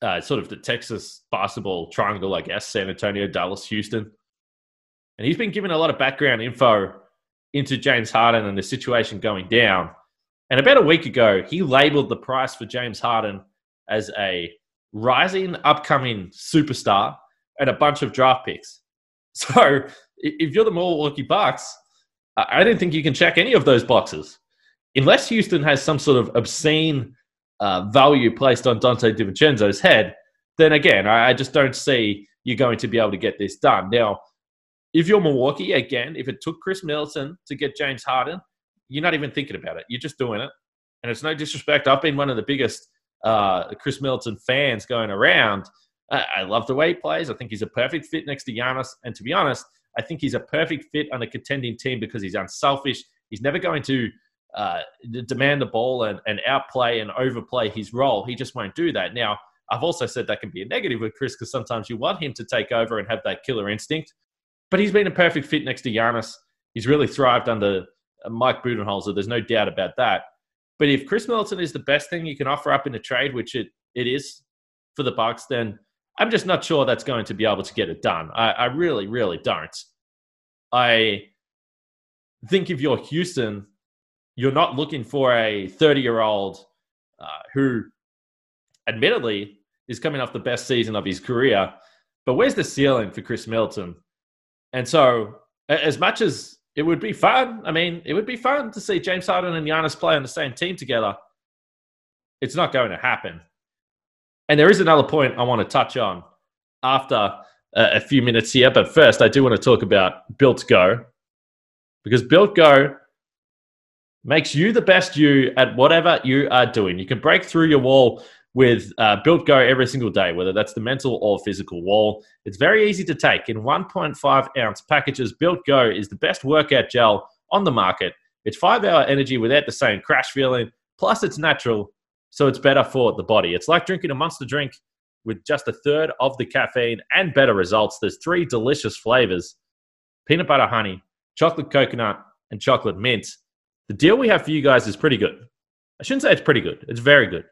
sort of the Texas basketball triangle, I guess, San Antonio, Dallas, Houston. And he's been given a lot of background info into James Harden and the situation going down. And about a week ago, he labeled the price for James Harden as a rising, upcoming superstar and a bunch of draft picks. So if you're the Milwaukee Bucks, I don't think you can check any of those boxes. Unless Houston has some sort of obscene value placed on Dante DiVincenzo's head, then again, I just don't see you're going to be able to get this done. Now, if you're Milwaukee, again, if it took Chris Middleton to get James Harden, you're not even thinking about it. You're just doing it. And it's no disrespect. I've been one of the biggest Chris Middleton fans going around. I love the way he plays. I think he's a perfect fit next to Giannis. And to be honest, I think he's a perfect fit on a contending team because he's unselfish. He's never going to demand the ball and outplay and overplay his role. He just won't do that. Now, I've also said that can be a negative with Chris because sometimes you want him to take over and have that killer instinct. But he's been a perfect fit next to Giannis. He's really thrived under Mike Budenholzer. There's no doubt about that. But if Chris Middleton is the best thing you can offer up in a trade, which it is for the Bucks, then I'm just not sure that's going to be able to get it done. I really, really don't. I think if you're Houston, you're not looking for a 30-year-old who, admittedly, is coming off the best season of his career. But where's the ceiling for Chris Middleton? And so, as much as it would be fun, I mean, it would be fun to see James Harden and Giannis play on the same team together, it's not going to happen. And there is another point I want to touch on after a few minutes here. But first, I do want to talk about Built Go, because Built Go makes you the best you at whatever you are doing. You can break through your wall with Built Go every single day, whether that's the mental or physical wall. It's very easy to take. In 1.5-ounce packages, Built Go is the best workout gel on the market. It's 5-hour energy without the same crash feeling, plus it's natural, so it's better for the body. It's like drinking a monster drink with just a third of the caffeine and better results. There's 3 delicious flavors: peanut butter honey, chocolate coconut, and chocolate mint. The deal we have for you guys is pretty good. I shouldn't say it's pretty good. It's very good.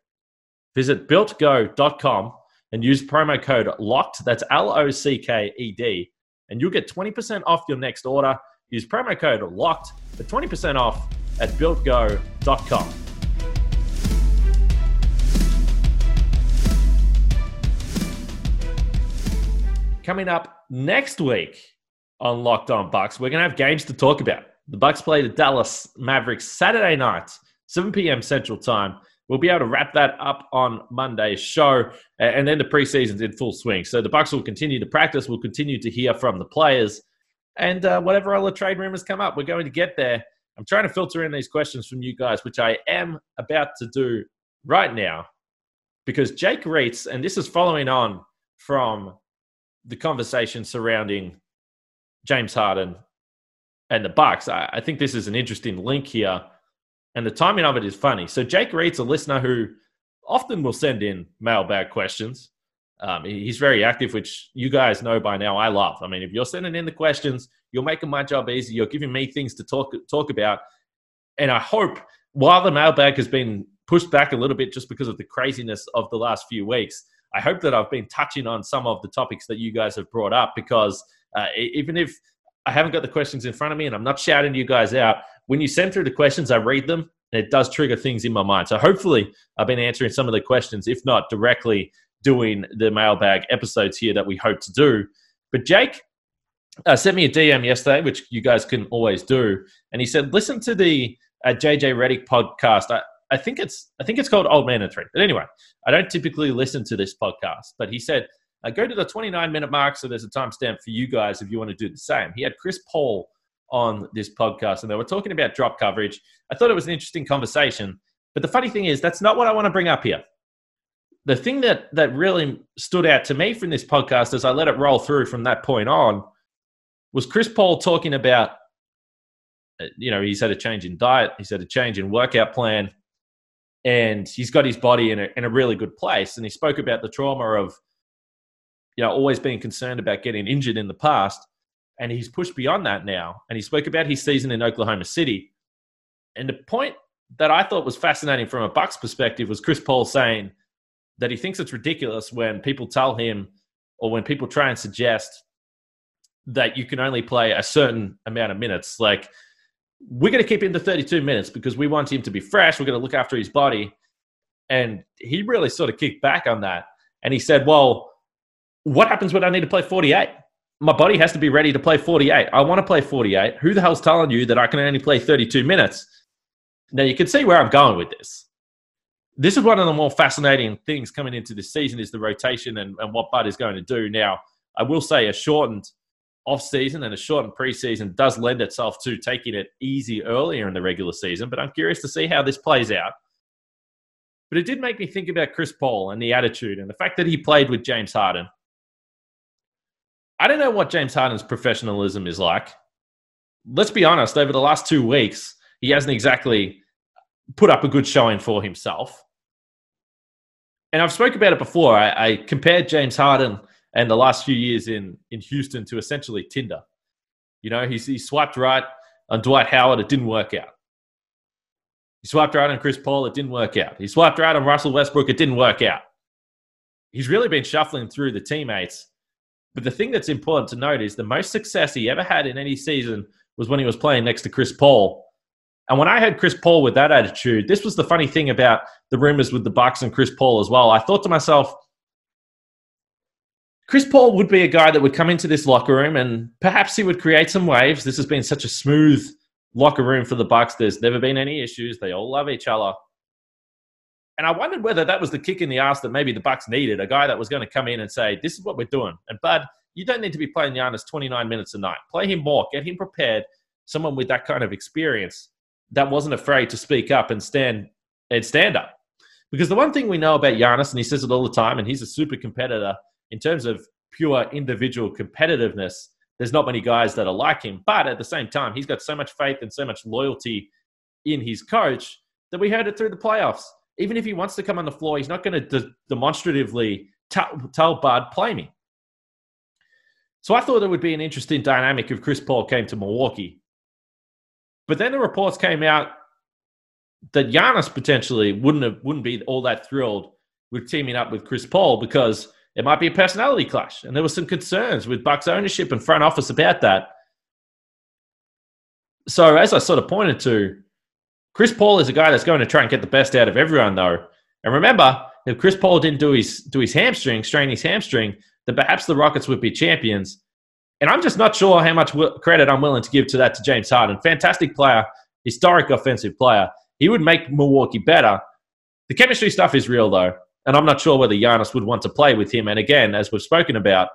Visit builtgo.com and use promo code LOCKED, that's L-O-C-K-E-D, and you'll get 20% off your next order. Use promo code LOCKED for 20% off at builtgo.com. Coming up next week on Locked On Bucks, we're going to have games to talk about. The Bucks play the Dallas Mavericks Saturday night, 7 p.m. Central Time. We'll be able to wrap that up on Monday's show, and then the preseason's in full swing. So the Bucks will continue to practice. We'll continue to hear from the players, and whatever other trade rumors come up, we're going to get there. I'm trying to filter in these questions from you guys, which I am about to do right now, because Jake Reitz, and this is following on from the conversation surrounding James Harden and the Bucks. I think this is an interesting link here, and the timing of it is funny. So Jake Reitz, a listener who often will send in mailbag questions. He's very active, which you guys know by now I love. I mean, if you're sending in the questions, you're making my job easy. You're giving me things to talk about. And I hope, while the mailbag has been pushed back a little bit just because of the craziness of the last few weeks, I hope that I've been touching on some of the topics that you guys have brought up, because even if I haven't got the questions in front of me and I'm not shouting you guys out, when you send through the questions, I read them, and it does trigger things in my mind. So hopefully I've been answering some of the questions, if not directly doing the mailbag episodes here that we hope to do. But Jake sent me a DM yesterday, which you guys can always do. And he said, listen to the JJ Redick podcast. I think it's called Old Man and Three. But anyway, I don't typically listen to this podcast. But he said, go to the 29-minute mark, so there's a timestamp for you guys if you want to do the same. He had Chris Paul on this podcast, and they were talking about drop coverage. I thought it was an interesting conversation, but the funny thing is, that's not what I want to bring up here. The thing that really stood out to me from this podcast, as I let it roll through from that point on, was Chris Paul talking about, he's had a change in diet, he's had a change in workout plan, and he's got his body in a really good place. And he spoke about the trauma of, always being concerned about getting injured in the past. And he's pushed beyond that now. And he spoke about his season in Oklahoma City. And the point that I thought was fascinating from a Bucks perspective was Chris Paul saying that he thinks it's ridiculous when people tell him or when people try and suggest that you can only play a certain amount of minutes. Like, we're going to keep him to 32 minutes because we want him to be fresh. We're going to look after his body. And he really sort of kicked back on that. And he said, well, what happens when I need to play 48? My body has to be ready to play 48. I want to play 48. Who the hell's telling you that I can only play 32 minutes? Now, you can see where I'm going with this. This is one of the more fascinating things coming into this season is the rotation and what Bud is going to do. Now, I will say a shortened offseason and a shortened preseason does lend itself to taking it easy earlier in the regular season, but I'm curious to see how this plays out. But it did make me think about Chris Paul and the attitude and the fact that he played with James Harden. I don't know what James Harden's professionalism is like. Let's be honest, over the last 2 weeks, he hasn't exactly put up a good showing for himself. And I've spoken about it before. I compared James Harden and the last few years in Houston to essentially Tinder. You know, he swiped right on Dwight Howard. It didn't work out. He swiped right on Chris Paul. It didn't work out. He swiped right on Russell Westbrook. It didn't work out. He's really been shuffling through the teammates. But the thing that's important to note is the most success he ever had in any season was when he was playing next to Chris Paul. And when I heard Chris Paul with that attitude, this was the funny thing about the rumors with the Bucks and Chris Paul as well. I thought to myself, Chris Paul would be a guy that would come into this locker room and perhaps he would create some waves. This has been such a smooth locker room for the Bucks. There's never been any issues. They all love each other. And I wondered whether that was the kick in the ass that maybe the Bucks needed, a guy that was going to come in and say, this is what we're doing. And Bud, you don't need to be playing Giannis 29 minutes a night. Play him more. Get him prepared. Someone with that kind of experience that wasn't afraid to speak up and stand up. Because the one thing we know about Giannis, and he says it all the time, and he's a super competitor, in terms of pure individual competitiveness, there's not many guys that are like him. But at the same time, he's got so much faith and so much loyalty in his coach that we heard it through the playoffs. Even if he wants to come on the floor, he's not going to demonstratively tell Bud, play me. So I thought it would be an interesting dynamic if Chris Paul came to Milwaukee. But then the reports came out that Giannis potentially wouldn't be all that thrilled with teaming up with Chris Paul because it might be a personality clash. And there were some concerns with Bucks ownership and front office about that. So as I sort of pointed to, Chris Paul is a guy that's going to try and get the best out of everyone, though. And remember, if Chris Paul didn't strain his hamstring, then perhaps the Rockets would be champions. And I'm just not sure how much credit I'm willing to give to that to James Harden. Fantastic player, historic offensive player. He would make Milwaukee better. The chemistry stuff is real, though. And I'm not sure whether Giannis would want to play with him. And again, as we've spoken about,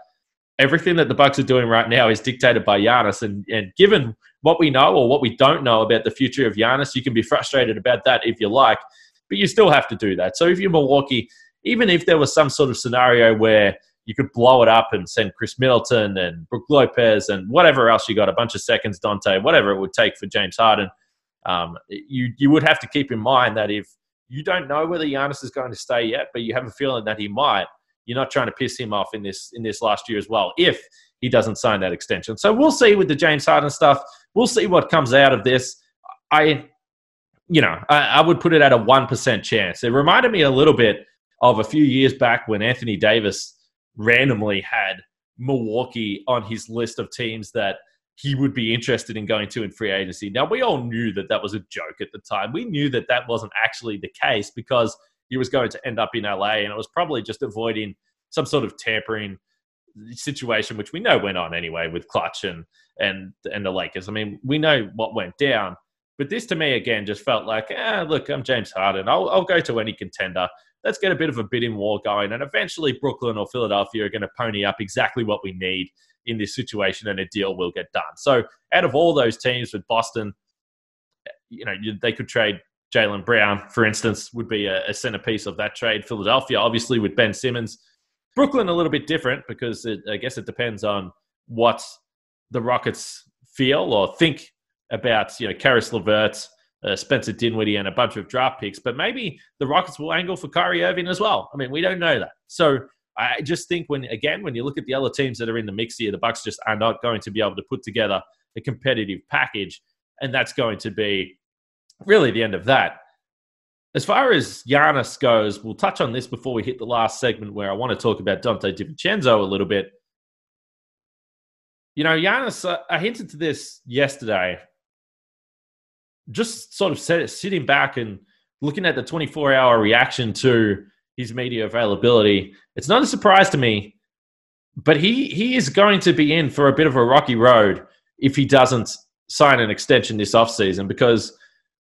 everything that the Bucks are doing right now is dictated by Giannis. And given what we know or what we don't know about the future of Giannis, you can be frustrated about that if you like, but you still have to do that. So if you're Milwaukee, even if there was some sort of scenario where you could blow it up and send Chris Middleton and Brooke Lopez and whatever else you got, a bunch of seconds, Dante, whatever it would take for James Harden, you would have to keep in mind that if you don't know whether Giannis is going to stay yet, but you have a feeling that he might. You're not trying to piss him off in this last year as well, if he doesn't sign that extension. So we'll see with the James Harden stuff. We'll see what comes out of this. I would put it at a 1% chance. It reminded me a little bit of a few years back when Anthony Davis randomly had Milwaukee on his list of teams that he would be interested in going to in free agency. Now, we all knew that that was a joke at the time. We knew that that wasn't actually the case because he was going to end up in LA, and it was probably just avoiding some sort of tampering situation, which we know went on anyway with Clutch and the Lakers. I mean, we know what went down. But this, to me, again, just felt like, look, I'm James Harden. I'll go to any contender. Let's get a bit of a bidding war going, and eventually Brooklyn or Philadelphia are going to pony up exactly what we need in this situation, and a deal will get done. So out of all those teams with Boston, they could trade Jaylen Brown, for instance, would be a centerpiece of that trade. Philadelphia, obviously, with Ben Simmons. Brooklyn, a little bit different because I guess it depends on what the Rockets feel or think about, Caris LeVert, Spencer Dinwiddie, and a bunch of draft picks. But maybe the Rockets will angle for Kyrie Irving as well. I mean, we don't know that. So I just think when you look at the other teams that are in the mix here, the Bucks just are not going to be able to put together a competitive package, and that's going to be really the end of that. As far as Giannis goes, we'll touch on this before we hit the last segment where I want to talk about Dante DiVincenzo a little bit. You know, Giannis, I hinted to this yesterday, just sort of sitting back and looking at the 24-hour reaction to his media availability. It's not a surprise to me, but he is going to be in for a bit of a rocky road if he doesn't sign an extension this offseason because,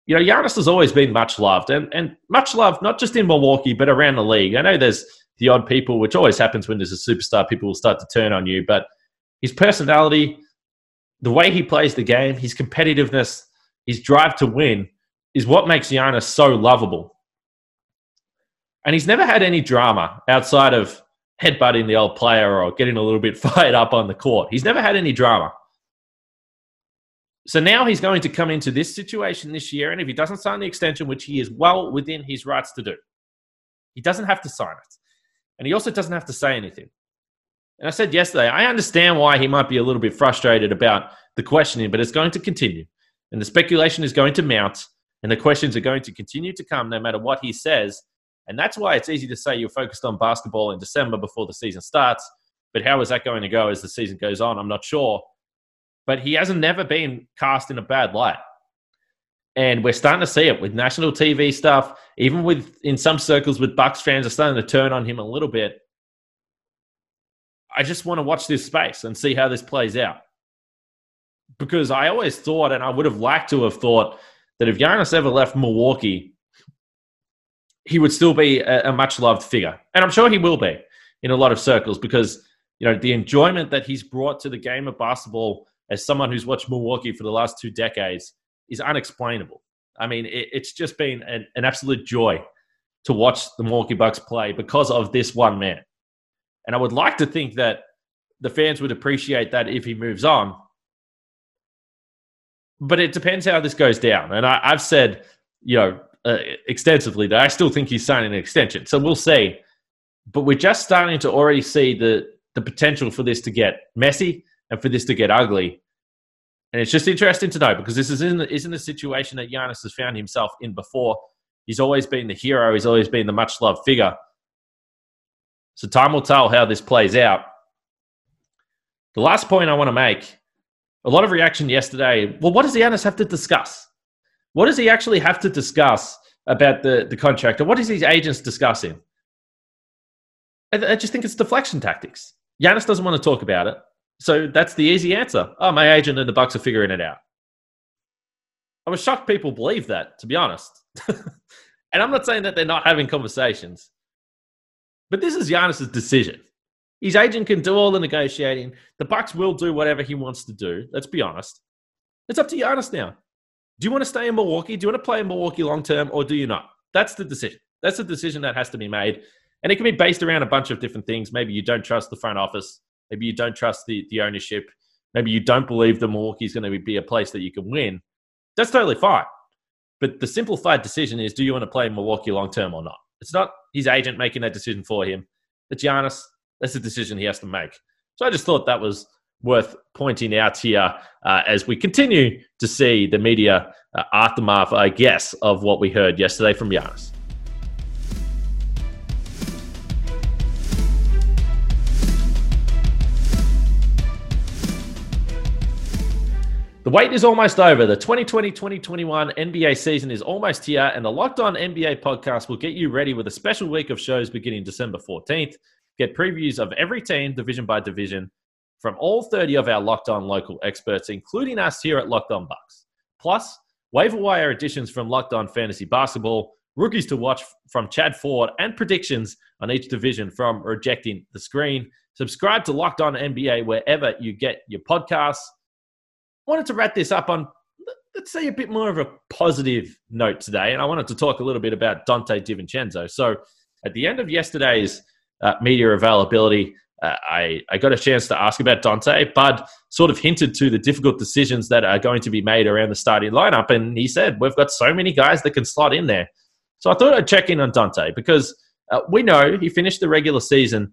you know, Giannis has always been much loved and much loved not just in Milwaukee but around the league. I know there's the odd people, which always happens when there's a superstar, people will start to turn on you, but his personality, the way he plays the game, his competitiveness, his drive to win is what makes Giannis so lovable. And he's never had any drama outside of headbutting the old player or getting a little bit fired up on the court. He's never had any drama. So now he's going to come into this situation this year, and if he doesn't sign the extension, which he is well within his rights to do, he doesn't have to sign it. And he also doesn't have to say anything. And I said yesterday, I understand why he might be a little bit frustrated about the questioning, but it's going to continue. And the speculation is going to mount, and the questions are going to continue to come no matter what he says. And that's why it's easy to say you're focused on basketball in December before the season starts. But how is that going to go as the season goes on? I'm not sure. But he hasn't never been cast in a bad light. And we're starting to see it with national TV stuff, even with in some circles with Bucks fans are starting to turn on him a little bit. I just want to watch this space and see how this plays out. Because I always thought, and I would have liked to have thought, that if Giannis ever left Milwaukee, he would still be a much-loved figure. And I'm sure he will be in a lot of circles because, you know, the enjoyment that he's brought to the game of basketball as someone who's watched Milwaukee for the last 2 decades is unexplainable. I mean, it's just been an absolute joy to watch the Milwaukee Bucks play because of this one man. And I would like to think that the fans would appreciate that if he moves on. But it depends how this goes down. And I've said, you know, extensively that I still think he's signing an extension. So we'll see. But we're just starting to already see the potential for this to get messy and for this to get ugly. And it's just interesting to know because this isn't a situation that Giannis has found himself in before. He's always been the hero. He's always been the much-loved figure. So time will tell how this plays out. The last point I want to make, a lot of reaction yesterday. Well, what does Giannis have to discuss? What does he actually have to discuss about the contract? And what is his agents discussing? I just think it's deflection tactics. Giannis doesn't want to talk about it. So that's the easy answer. Oh, my agent and the Bucks are figuring it out. I was shocked people believe that, to be honest. And I'm not saying that they're not having conversations. But this is Giannis's decision. His agent can do all the negotiating. The Bucks will do whatever he wants to do. Let's be honest. It's up to Giannis now. Do you want to stay in Milwaukee? Do you want to play in Milwaukee long-term or do you not? That's the decision. That's the decision that has to be made. And it can be based around a bunch of different things. Maybe you don't trust the front office. Maybe you don't trust the ownership. Maybe you don't believe that Milwaukee is going to be a place that you can win. That's totally fine. But the simplified decision is, do you want to play in Milwaukee long-term or not? It's not his agent making that decision for him. It's Giannis. That's the decision he has to make. So I just thought that was worth pointing out here as we continue to see the media aftermath, I guess, of what we heard yesterday from Giannis. The wait is almost over. The 2020-2021 NBA season is almost here, and the Locked On NBA podcast will get you ready with a special week of shows beginning December 14th. Get previews of every team, division by division, from all 30 of our Locked On local experts, including us here at Locked On Bucks. Plus, waiver wire additions from Locked On Fantasy Basketball, rookies to watch from Chad Ford, and predictions on each division from Rejecting the Screen. Subscribe to Locked On NBA wherever you get your podcasts. Wanted to wrap this up on, let's say, a bit more of a positive note today. And I wanted to talk a little bit about Dante DiVincenzo. So at the end of yesterday's media availability, I got a chance to ask about Dante. Bud sort of hinted to the difficult decisions that are going to be made around the starting lineup. And he said, we've got so many guys that can slot in there. So I thought I'd check in on Dante because we know he finished the regular season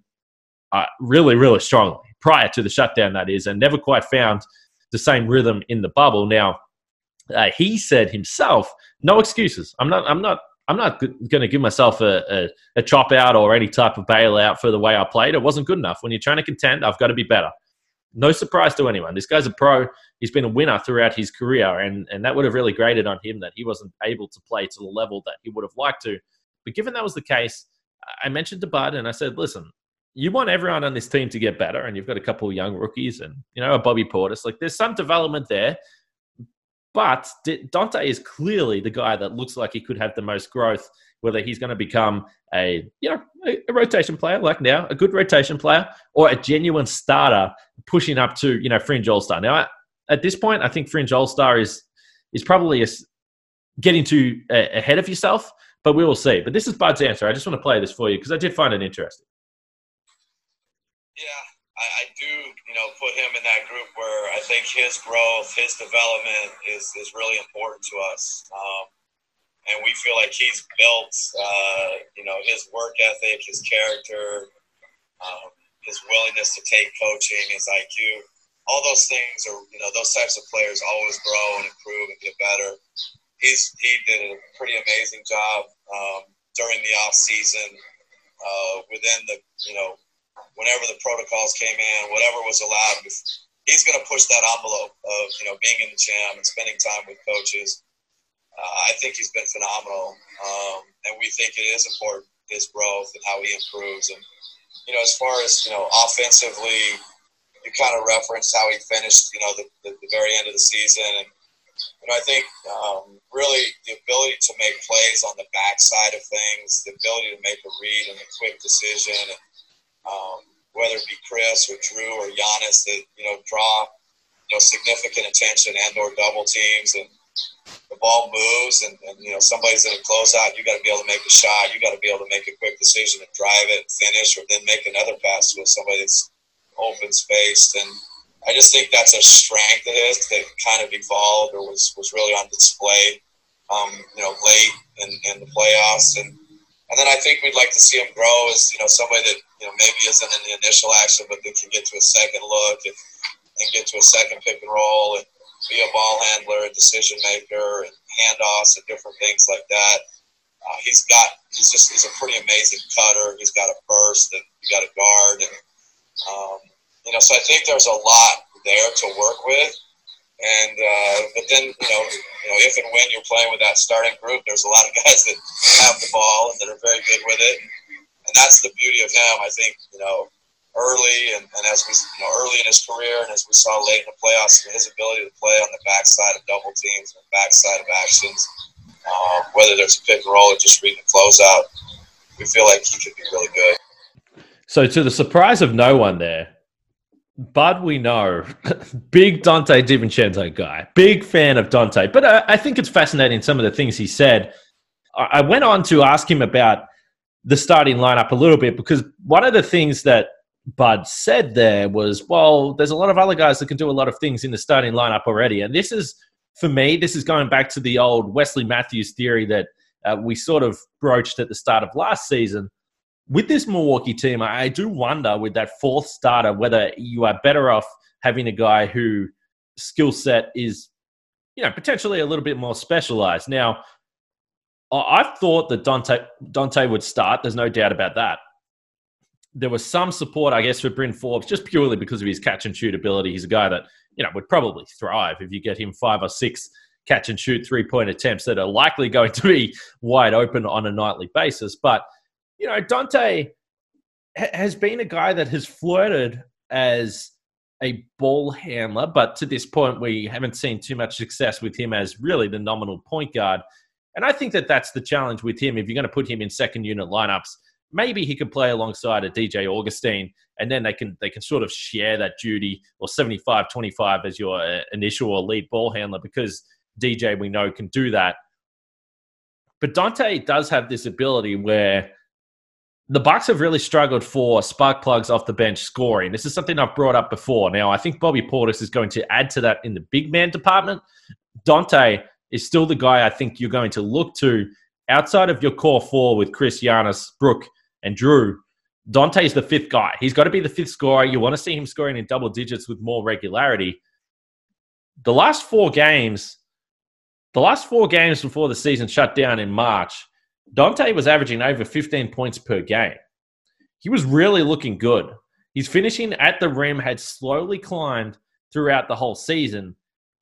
really, really strongly prior to the shutdown, that is, and never quite found the same rhythm in the bubble. Now, he said himself, no excuses. I'm not I'm not going to give myself a chop out or any type of bailout for the way I played. It wasn't good enough. When you're trying to contend, I've got to be better. No surprise to anyone. This guy's a pro. He's been a winner throughout his career, and that would have really grated on him that he wasn't able to play to the level that he would have liked to. But given that was the case, I mentioned to Bud, and I said, listen, you want everyone on this team to get better, and you've got a couple of young rookies and, you know, a Bobby Portis. Like, there's some development there, but Dante is clearly the guy that looks like he could have the most growth, whether he's going to become a rotation player like now, a good rotation player, or a genuine starter pushing up to, you know, fringe all-star. Now, at this point, I think fringe all-star is probably getting too ahead of yourself, but we will see. But this is Bud's answer. I just want to play this for you because I did find it interesting. Yeah, I do, you know, put him in that group where I think his growth, his development is really important to us. And we feel like he's built, you know, his work ethic, his character, his willingness to take coaching, his IQ. All those things are, you know, those types of players always grow and improve and get better. He did a pretty amazing job during the off season, within the, you know, whenever the protocols came in, whatever was allowed. He's going to push that envelope of, you know, being in the gym and spending time with coaches. I think he's been phenomenal, and we think it is important, his growth and how he improves. And, you know, as far as, you know, offensively, you kind of referenced how he finished, you know, the very end of the season. And, you know, I think really the ability to make plays on the backside of things, the ability to make a read and a quick decision, and, whether it be Chris or Drew or Giannis that, you know, draw, you know, significant attention and or double teams, and the ball moves and you know, somebody's in a closeout, you got to be able to make a shot, you got to be able to make a quick decision and drive it, finish, or then make another pass with somebody that's open spaced. And I just think that's a strength of his that kind of evolved or was really on display, you know, late in the playoffs. And then I think we'd like to see him grow as, you know, somebody that, you know, maybe isn't in the initial action, but that can get to a second look and get to a second pick and roll and be a ball handler, a decision maker, and handoffs and different things like that. He's a pretty amazing cutter. He's got a burst and you got a guard, and you know, so I think there's a lot there to work with. And but then, you know, if and when you're playing with that starting group, there's a lot of guys that have the ball and that are very good with it. And that's the beauty of him, I think, you know, early and as we, you know, early in his career and as we saw late in the playoffs, his ability to play on the backside of double teams and the backside of actions, whether there's a pick and roll or just reading a closeout, we feel like he could be really good. So to the surprise of no one there, Bud, we know, big Dante DiVincenzo guy, big fan of Dante. But I think it's fascinating some of the things he said. I went on to ask him about the starting lineup a little bit because one of the things that Bud said there was, well, there's a lot of other guys that can do a lot of things in the starting lineup already. And this is, for me, this is going back to the old Wesley Matthews theory that we sort of broached at the start of last season. With this Milwaukee team, I do wonder with that fourth starter whether you are better off having a guy who skill set is, you know, potentially a little bit more specialized. Now, I thought that Dante would start. There's no doubt about that. There was some support, I guess, for Bryn Forbes just purely because of his catch and shoot ability. He's a guy that, you know, would probably thrive if you get him 5 or 6 catch and shoot 3-point attempts that are likely going to be wide open on a nightly basis. But you know, Dante has been a guy that has flirted as a ball handler, but to this point, we haven't seen too much success with him as really the nominal point guard. And I think that that's the challenge with him. If you're going to put him in second unit lineups, maybe he could play alongside a DJ Augustine, and then they can sort of share that duty, or 75-25 as your initial elite ball handler, because DJ, we know, can do that. But Dante does have this ability where the Bucks have really struggled for spark plugs off the bench scoring. This is something I've brought up before. Now, I think Bobby Portis is going to add to that in the big man department. Dante is still the guy I think you're going to look to outside of your core four with Chris, Giannis, Brooke, and Drew. Dante is the fifth guy. He's got to be the fifth scorer. You want to see him scoring in double digits with more regularity. The last four games before the season shut down in March, Dante was averaging over 15 points per game. He was really looking good. His finishing at the rim had slowly climbed throughout the whole season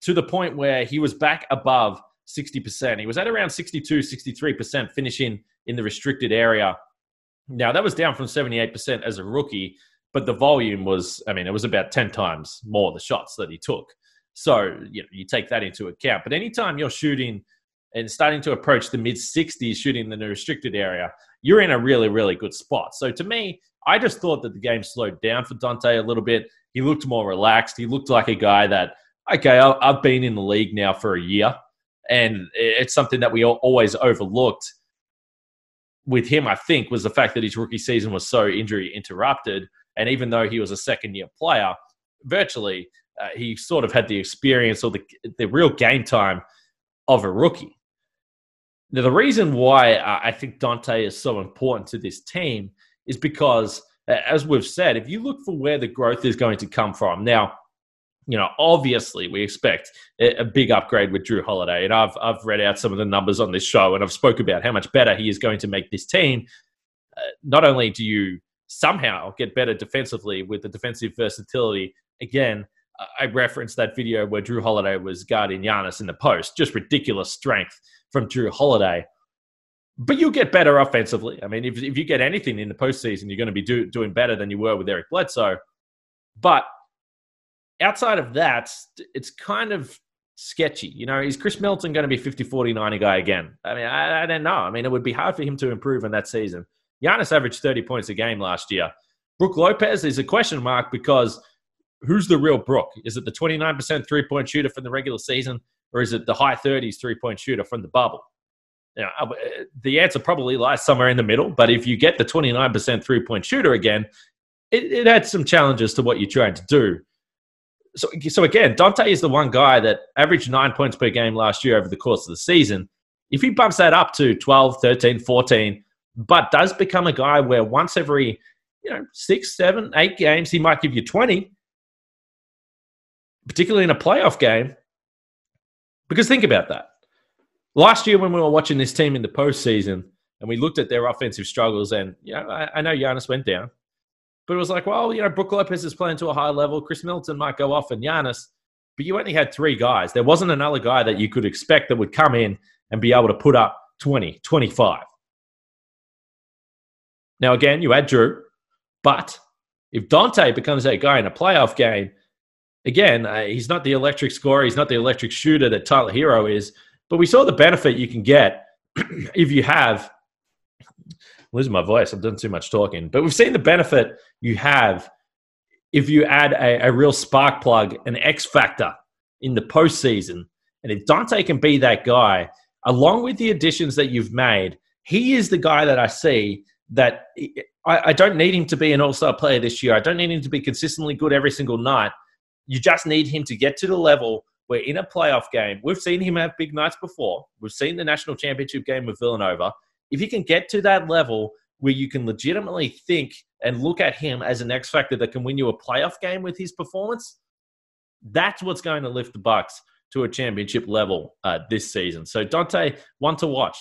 to the point where he was back above 60%. He was at around 62, 63% finishing in the restricted area. Now, that was down from 78% as a rookie, but the volume was, I mean, it was about 10 times more the shots that he took. So, you know, you take that into account. But anytime you're shooting and starting to approach the mid-60s, shooting in the restricted area, you're in a really, really good spot. So to me, I just thought that the game slowed down for Dante a little bit. He looked more relaxed. He looked like a guy that, okay, I've been in the league now for a year, and it's something that we always overlooked with him, I think, was the fact that his rookie season was so injury interrupted. And even though he was a second-year player, virtually, he sort of had the experience or the real game time of a rookie. Now, the reason why I think Dante is so important to this team is because, as we've said, if you look for where the growth is going to come from, now, you know, obviously we expect a big upgrade with Drew Holiday, and I've read out some of the numbers on this show, and I've spoke about how much better he is going to make this team. Not only do you somehow get better defensively with the defensive versatility, again, I referenced that video where Drew Holiday was guarding Giannis in the post. Just ridiculous strength from Drew Holiday. But you'll get better offensively. I mean, if you get anything in the postseason, you're going to be doing better than you were with Eric Bledsoe. But outside of that, it's kind of sketchy. You know, is Chris Middleton going to be 50-40-90 guy again? I mean, I don't know. I mean, it would be hard for him to improve in that season. Giannis averaged 30 points a game last year. Brooke Lopez is a question mark because who's the real Brooke? Is it the 29% three-point shooter from the regular season, or is it the high 30s three-point shooter from the bubble? You know, the answer probably lies somewhere in the middle, but if you get the 29% three-point shooter again, it adds some challenges to what you're trying to do. So again, Dante is the one guy that averaged 9 points per game last year over the course of the season. If he bumps that up to 12, 13, 14, but does become a guy where once every, you know, 6, 7, 8 games, he might give you 20, particularly in a playoff game, because think about that. Last year when we were watching this team in the postseason and we looked at their offensive struggles, and you know, I know Giannis went down, but it was like, well, you know, Brooke Lopez is playing to a high level. Chris Middleton might go off and Giannis, but you only had three guys. There wasn't another guy that you could expect that would come in and be able to put up 20, 25. Now, again, you add Drew, but if Dante becomes that guy in a playoff game, again, he's not the electric scorer. He's not the electric shooter that Tyler Hero is. But we saw the benefit you can get if you have – I'm losing my voice. I've done too much talking. But we've seen the benefit you have if you add a real spark plug, an X factor in the postseason. And if Dante can be that guy, along with the additions that you've made, he is the guy that I see that I don't need him to be an all-star player this year. I don't need him to be consistently good every single night. You just need him to get to the level where in a playoff game, we've seen him have big nights before. We've seen the national championship game with Villanova. If he can get to that level where you can legitimately think and look at him as an X factor that can win you a playoff game with his performance, that's what's going to lift the Bucks to a championship level this season. So Dante, one to watch.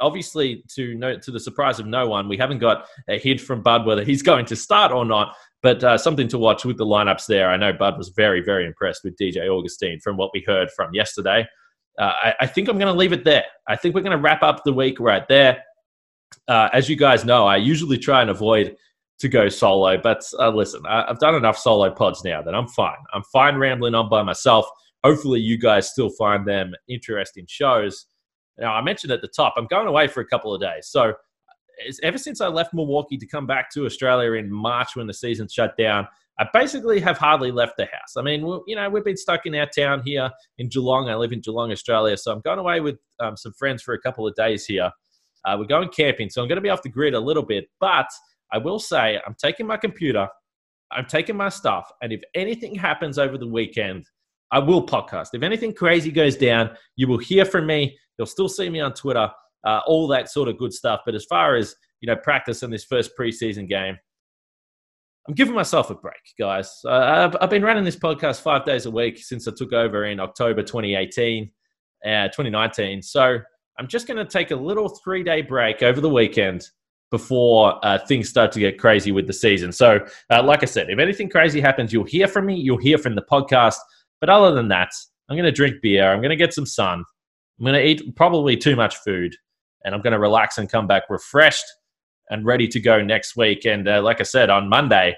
Obviously, to the surprise of no one, we haven't got a hint from Bud whether he's going to start or not, but something to watch with the lineups there. I know Bud was very, very impressed with DJ Augustine from what we heard from yesterday. I think I'm going to leave it there. I think we're going to wrap up the week right there. As you guys know, I usually try and avoid to go solo, but listen, I've done enough solo pods now that I'm fine. I'm fine rambling on by myself. Hopefully you guys still find them interesting shows. Now, I mentioned at the top, I'm going away for a couple of days. So ever since I left Milwaukee to come back to Australia in March when the season shut down, I basically have hardly left the house. I mean, you know, we've been stuck in our town here in Geelong. I live in Geelong, Australia. So I'm going away with some friends for a couple of days here. We're going camping, so I'm going to be off the grid a little bit. But I will say I'm taking my computer, I'm taking my stuff, and if anything happens over the weekend, I will podcast. If anything crazy goes down, you will hear from me. You'll still see me on Twitter, all that sort of good stuff. But as far as, you know, practice in this first preseason game, I'm giving myself a break, guys. I've been running this podcast 5 days a week since I took over in October 2019. So I'm just going to take a little 3-day break over the weekend before things start to get crazy with the season. So, like I said, if anything crazy happens, you'll hear from me. You'll hear from the podcast. But other than that, I'm going to drink beer. I'm going to get some sun. I'm going to eat probably too much food. And I'm going to relax and come back refreshed and ready to go next week. And like I said, on Monday's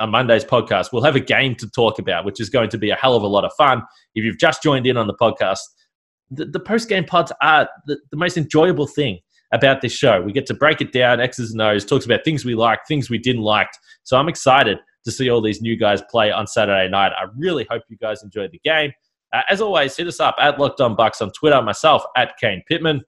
podcast, we'll have a game to talk about, which is going to be a hell of a lot of fun. If you've just joined in on the podcast, the post-game pods are the most enjoyable thing about this show. We get to break it down, X's and O's, talks about things we liked, things we didn't like. So I'm excited to see all these new guys play on Saturday night. I really hope you guys enjoyed the game. As always, hit us up at Locked On Bucks on Twitter, myself at Kane Pittman.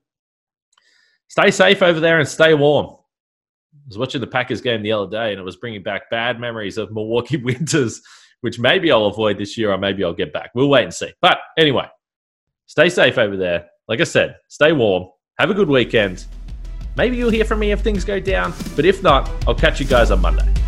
Stay safe over there and stay warm. I was watching the Packers game the other day and it was bringing back bad memories of Milwaukee winters, which maybe I'll avoid this year or maybe I'll get back. We'll wait and see. But anyway, stay safe over there. Like I said, stay warm. Have a good weekend. Maybe you'll hear from me if things go down. But if not, I'll catch you guys on Monday.